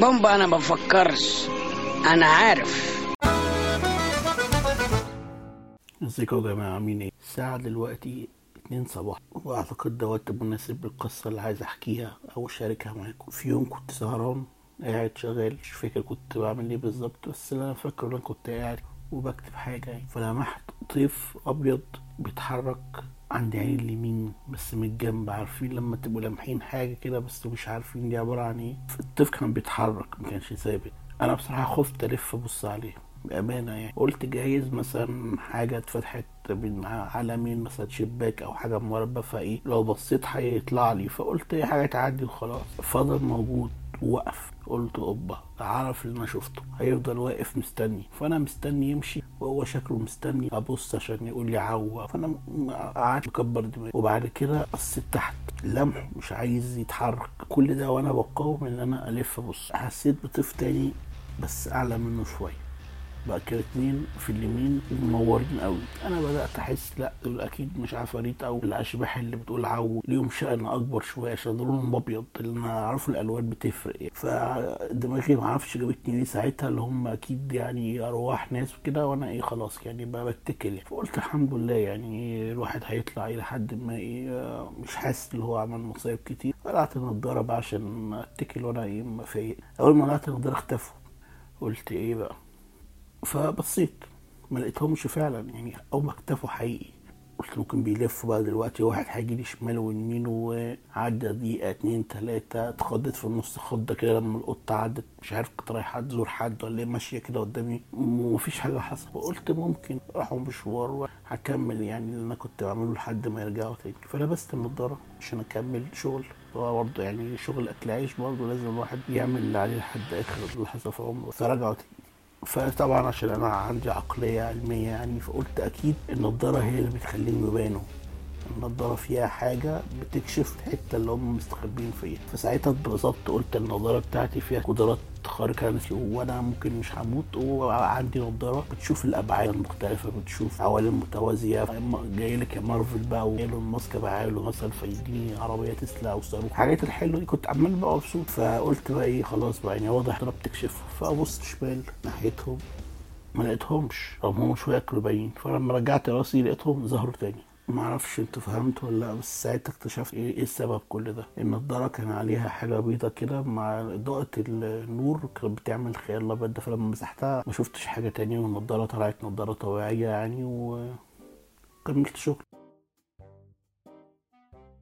بومبا انا ما بفكرش، انا عارف. ازيكم يا جماعه، عاملين ايه؟ الساعه دلوقتي 2 صباح، واعتقد ده وقت مناسب للقصه اللي عايز احكيها او اشاركها معاكم. في يوم كنت سهران قاعد شغال، مش فاكر كنت بعمل ايه بالظبط، بس انا فاكر انا كنت قاعد وبكتب حاجه يعني، فلمحت طيف ابيض بيتحرك عند عيني اليمين بس من الجنب. عارفين لما تبقوا لامحين حاجه كده بس مش عارفين دي عباره عن ايه؟ الطيف كان بيتحرك، ما كانش ثابت. انا بصراحه خفت الف ابص عليه بامانه يعني، قلت جايز مثلا حاجه اتفتحت بين عالمين، مثلا شباك او حاجه مربى، فايه لو بصيت هيطلع لي، فقلت ايه حاجه تعدي وخلاص. فضل موجود ووقف، قلت اوبا عارف اللي انا شفته، هيفضل واقف مستني. فانا مستني يمشي وهو شكله مستني ابص عشان يقول لي عوّ، فانا قعدت مكبر دماغي. وبعد كده بصيت تحت، لمح مش عايز يتحرك. كل ده وانا بقاوم ان انا الف ابص. حسيت بطيف تاني بس اعلى منه شويه، بقى كده اتنين في اليمين منورين قوي. انا بدات احس لا دول اكيد مش عفاريت او الاشباح اللي بتقول عو، ليهم شأن اكبر شويه عشان لونهم ابيض، اللي انا عارفه الالوان بتفرق يعني. فدماغي ما عرفش جابتني ليه ساعتها، اللي هم اكيد يعني ارواح ناس وكده، وانا ايه خلاص يعني بقى بتكل يعني. فقلت الحمد لله يعني الواحد هيطلع الى حد ما ايه مش حاسس اللي هو عمل مصايب كتير. قلعت النضاره بقى عشان اتكل وانا ايه ما فايق. اول ما قلعت النضاره اختفوا، قلت ايه بقى؟ فبصيت ما لقيتهمش فعلا يعني، او ما اختفوا حقيقي. قلت ممكن بيلفوا بقى دلوقتي، واحد هيجي لي شمال ويمين. وعدى دقيقه 2 3، اتخضيت في النص خضه كده لما القطه عدت، مش عارف كنت رايحه تزور حد ولا ايه، ماشيه كده قدامي ومفيش حاجه حصلت. وقلت ممكن راحوا مشوار هكمل يعني اللي انا كنت بعمله لحد ما يرجعوا تاني. فلبست النضاره عشان اكمل شغل، برضه يعني شغل اكل عيش، برضه لازم الواحد يعمل اللي عليه لحد اخر لحظه في عمره. فرجعوا تاني، فطبعا عشان انا عندي عقليه علميه يعني، فقلت اكيد النضاره هي اللي بتخليهم يبانوا، النضاره فيها حاجه بتكشف الحته اللي هم مستخبيين فيها. فساعتها اتبسطت، قلت النضاره بتاعتي فيها قدرات خارقه مثلي، وانا ممكن مش هموت وعندي نضاره بتشوف الابعاد المختلفه، بتشوف عوالم متوازيه. جاي لك يا مارفل بقى وايلون ماسك بقى له مثلا فيديني عربيه تسلا او صاروخ، الحاجات الحلوه دي كنت عمال بقى مبسوط. فقلت بقى ايه خلاص بقى يعني واضح انها بتكشفها. فابص شمال ناحيتهم ما لقيتهمش، طب هم شويه كانوا باينين. فلما رجعت راسي لقيتهم ظهروا تاني. معرفش انتوا فهمتوا ولا لا، بس ساعتها اكتشفت ايه السبب كل ده. النضاره كان عليها حاجه بيضه كده مع اضاءه النور كانت بتعمل خيال ابيض، فلما مسحتها ما شفتش حاجه تانية، والنضاره طلعت نضاره طبيعيه يعني، وكملت شغل.